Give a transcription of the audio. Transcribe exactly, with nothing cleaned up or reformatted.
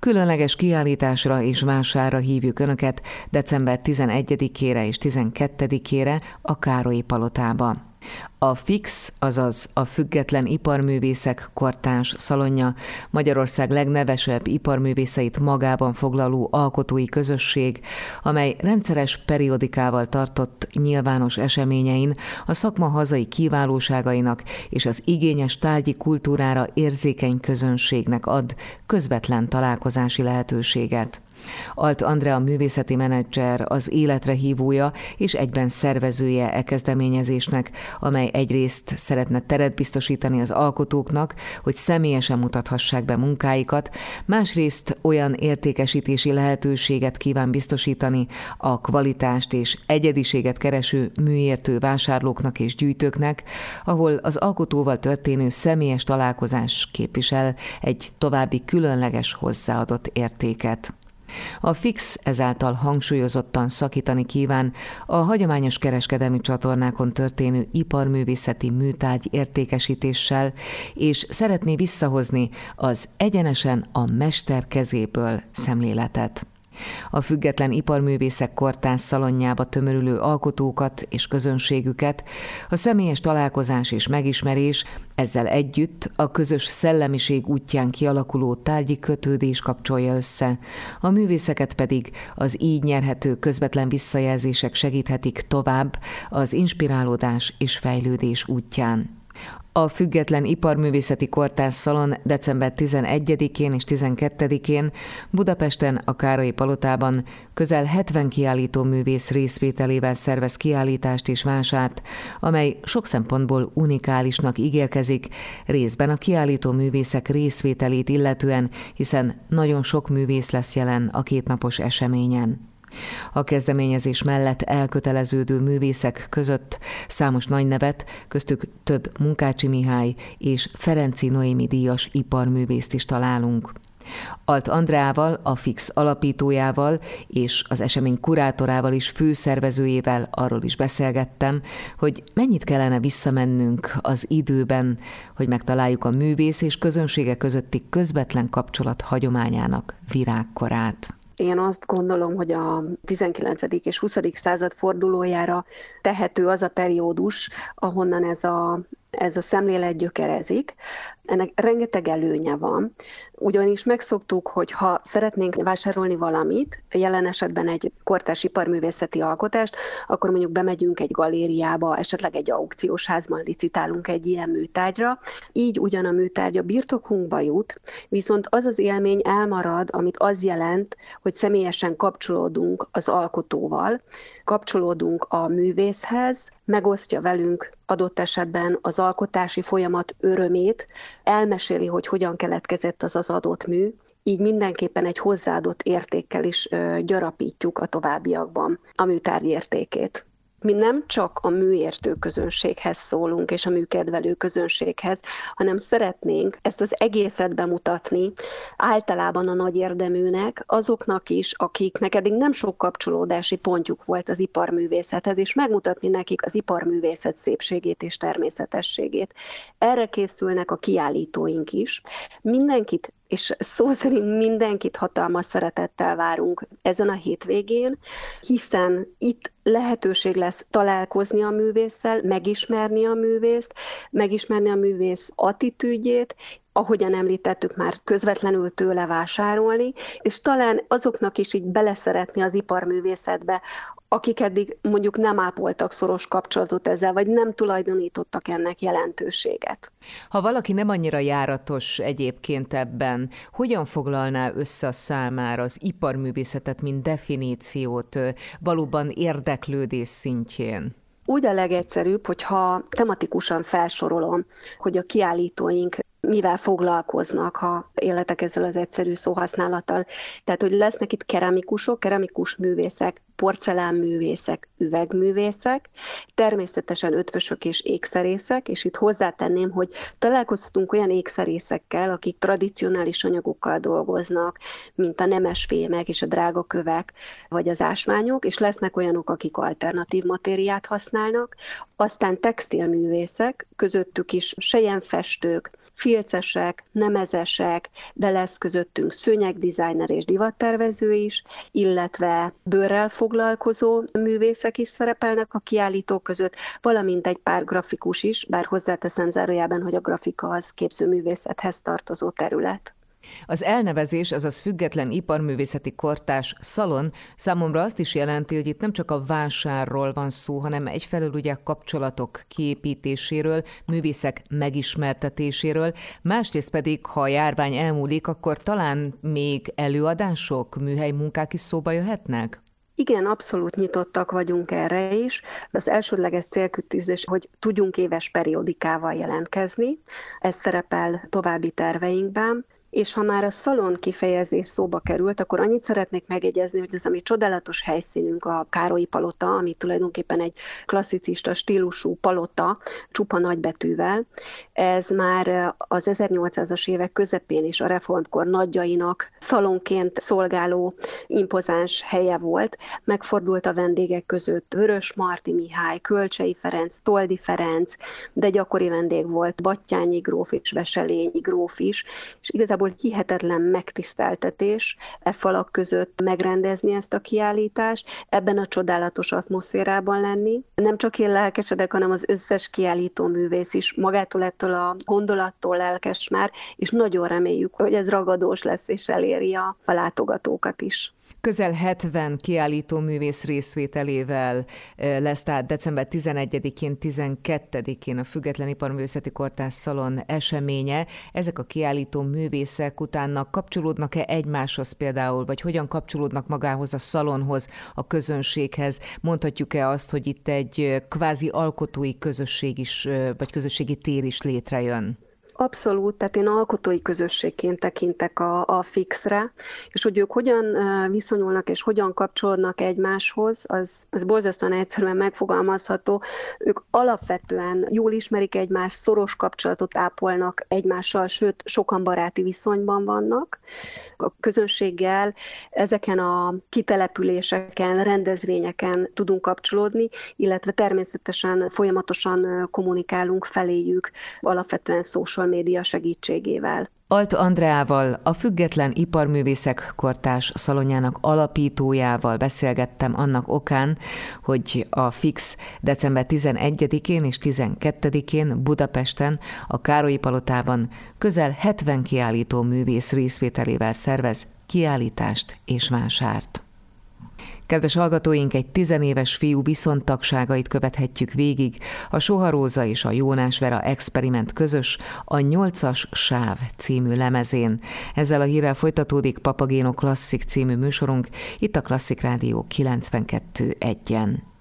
Különleges kiállításra és vásárra hívjuk Önöket december tizenegyedikére és tizenkettedikére a Károlyi Palotába. A fix, azaz a Független Iparművészek Kortárs Szalonja, Magyarország legnevesebb iparművészeit magában foglaló alkotói közösség, amely rendszeres periodikával tartott nyilvános eseményein a szakma hazai kiválóságainak és az igényes tárgyi kultúrára érzékeny közönségnek ad közvetlen találkozási lehetőséget. Alt Andrea művészeti menedzser, az életre hívója és egyben szervezője e kezdeményezésnek, amely egyrészt szeretne teret biztosítani az alkotóknak, hogy személyesen mutathassák be munkáikat, másrészt olyan értékesítési lehetőséget kíván biztosítani a kvalitást és egyediséget kereső műértő vásárlóknak és gyűjtőknek, ahol az alkotóval történő személyes találkozás képvisel egy további különleges hozzáadott értéket. A fix ezáltal hangsúlyozottan szakítani kíván a hagyományos kereskedelmi csatornákon történő iparművészeti műtárgy értékesítéssel, és szeretné visszahozni az egyenesen a mester kezéből szemléletet. A Független Iparművészek Kortárs Szalonjába tömörülő alkotókat és közönségüket a személyes találkozás és megismerés, ezzel együtt a közös szellemiség útján kialakuló tárgyi kötődés kapcsolja össze, a művészeket pedig az így nyerhető közvetlen visszajelzések segíthetik tovább az inspirálódás és fejlődés útján. A Független Iparművészeti Kortárs Szalon december tizenegyedikén és tizenkettedikén Budapesten, a Károlyi Palotában közel hetven kiállító művész részvételével szervez kiállítást és vásárt, amely sok szempontból unikálisnak ígérkezik, részben a kiállító művészek részvételét illetően, hiszen nagyon sok művész lesz jelen a kétnapos eseményen. A kezdeményezés mellett elköteleződő művészek között számos nagy nevet, köztük több Munkácsy Mihály és Ferenczy Noémi díjas iparművészt is találunk. Alt Andreával, a fix alapítójával és az esemény kurátorával is főszervezőjével arról is beszélgettem, hogy mennyit kellene visszamennünk az időben, hogy megtaláljuk a művész és közönsége közötti közvetlen kapcsolat hagyományának virágkorát. Én azt gondolom, hogy a tizenkilencedik és huszadik század fordulójára tehető az a periódus, ahonnan ez a, ez a szemlélet gyökerezik. Ennek rengeteg előnye van, ugyanis megszoktuk, hogy ha szeretnénk vásárolni valamit, jelen esetben egy kortárs iparművészeti alkotást, akkor mondjuk bemegyünk egy galériába, esetleg egy aukciós házban licitálunk egy ilyen műtárgyra. Így ugyan a műtárgy a birtokunkba jut, viszont az az élmény elmarad, amit az jelent, hogy személyesen kapcsolódunk az alkotóval, kapcsolódunk a művészhez, megosztja velünk adott esetben az alkotási folyamat örömét, elmeséli, hogy hogyan keletkezett az az adott mű, így mindenképpen egy hozzáadott értékkel is gyarapítjuk a továbbiakban a műtárgy értékét. Mi nem csak a műértő közönséghez szólunk, és a műkedvelő közönséghez, hanem szeretnénk ezt az egészet bemutatni általában a nagy érdeműnek, azoknak is, akiknek eddig nem sok kapcsolódási pontjuk volt az iparművészethez, és megmutatni nekik az iparművészet szépségét és természetességét. Erre készülnek a kiállítóink is. Mindenkit, és szó szerint mindenkit hatalmas szeretettel várunk ezen a hétvégén, hiszen itt lehetőség lesz találkozni a művésszel, megismerni a művészt, megismerni a művész attitűdjét, ahogyan említettük már, közvetlenül tőle vásárolni, és talán azoknak is így beleszeretni az iparművészetbe, akik eddig mondjuk nem ápoltak szoros kapcsolatot ezzel, vagy nem tulajdonítottak ennek jelentőséget. Ha valaki nem annyira járatos egyébként ebben, hogyan foglalná össze a számára az iparművészetet, mint definíciót valóban érdeklődés szintjén? Úgy a legegyszerűbb, hogyha tematikusan felsorolom, hogy a kiállítóink mivel foglalkoznak, ha életek ezzel az egyszerű szóhasználattal. Tehát, hogy lesznek itt keramikusok, keramikus művészek, porcelánművészek, üvegművészek, természetesen ötvösök és ékszerészek, és itt hozzátenném, hogy találkozhatunk olyan ékszerészekkel, akik tradicionális anyagokkal dolgoznak, mint a nemesfémek és a drágakövek, vagy az ásványok, és lesznek olyanok, akik alternatív matériát használnak, aztán textilművészek, közöttük is sejemfestők, filcesek, nemezesek, de lesz közöttünk szőnyegdizájner és divattervező is, illetve bőrrel foglalkozó művészek is szerepelnek a kiállítók között, valamint egy pár grafikus is, bár hozzáteszem zárójában, hogy a grafika az képzőművészethez tartozó terület. Az elnevezés, azaz független iparművészeti kortárs szalon számomra azt is jelenti, hogy itt nem csak a vásárról van szó, hanem egyfelől ugye kapcsolatok kiépítéséről, művészek megismertetéséről, másrészt pedig, ha a járvány elmúlik, akkor talán még előadások, műhelymunkák is szóba jöhetnek? Igen, abszolút nyitottak vagyunk erre is. Az elsődleges célkütőzés, hogy tudjunk éves periodikával jelentkezni. Ez szerepel további terveinkben. És ha már a szalon kifejezés szóba került, akkor annyit szeretnék megjegyezni, hogy az, ami csodálatos helyszínünk a Károlyi Palota, ami tulajdonképpen egy klasszicista stílusú palota, csupa nagybetűvel, ez már az ezernyolcszázas évek közepén is a reformkor nagyjainak szalonként szolgáló impozáns helye volt. Megfordult a vendégek között Vörösmarty Mihály, Kölcsey Ferenc, Toldi Ferenc, de gyakori vendég volt Batthyány Gróf és Veselényi Gróf is, és igazából hihetetlen megtiszteltetés e falak között megrendezni ezt a kiállítást, ebben a csodálatos atmoszférában lenni. Nem csak én lelkesedek, hanem az összes kiállító művész is magától ettől a gondolattól lelkes már, és nagyon reméljük, hogy ez ragadós lesz és eléri a látogatókat is. Közel hetven kiállító művész részvételével lesz tehát december tizenegyedikén, tizenkettedikén a Független Iparművészeti Kortárs Szalon eseménye. Ezek a kiállító művészek utána kapcsolódnak-e egymáshoz például, vagy hogyan kapcsolódnak magához a szalonhoz, a közönséghez? Mondhatjuk-e azt, hogy itt egy kvázi alkotói közösség is, vagy közösségi tér is létrejön? Abszolút, tehát én alkotói közösségként tekintek a, a fixre, és hogy ők hogyan viszonyulnak és hogyan kapcsolódnak egymáshoz, az, az borzasztóan egyszerűen megfogalmazható. Ők alapvetően jól ismerik egymást, szoros kapcsolatot ápolnak egymással, sőt, sokan baráti viszonyban vannak. A közönséggel ezeken a kitelepüléseken, rendezvényeken tudunk kapcsolódni, illetve természetesen folyamatosan kommunikálunk feléjük, alapvetően social média segítségével. Alt Andreával, a Független Iparművészek Kortárs Szalonjának alapítójával beszélgettem annak okán, hogy a fix december tizenegyedikén és tizenkettedikén Budapesten, a Károlyi Palotában közel hetven kiállító művész részvételével szervez kiállítást és vásárt. Kedves hallgatóink, egy tizenéves fiú viszontagságait követhetjük végig, a Soharóza és a Jónás Vera Experiment közös, a nyolcas sáv című lemezén. Ezzel a hírrel folytatódik Papagéno Klasszik című műsorunk, itt a Klasszik Rádió kilencvenkettő egyen.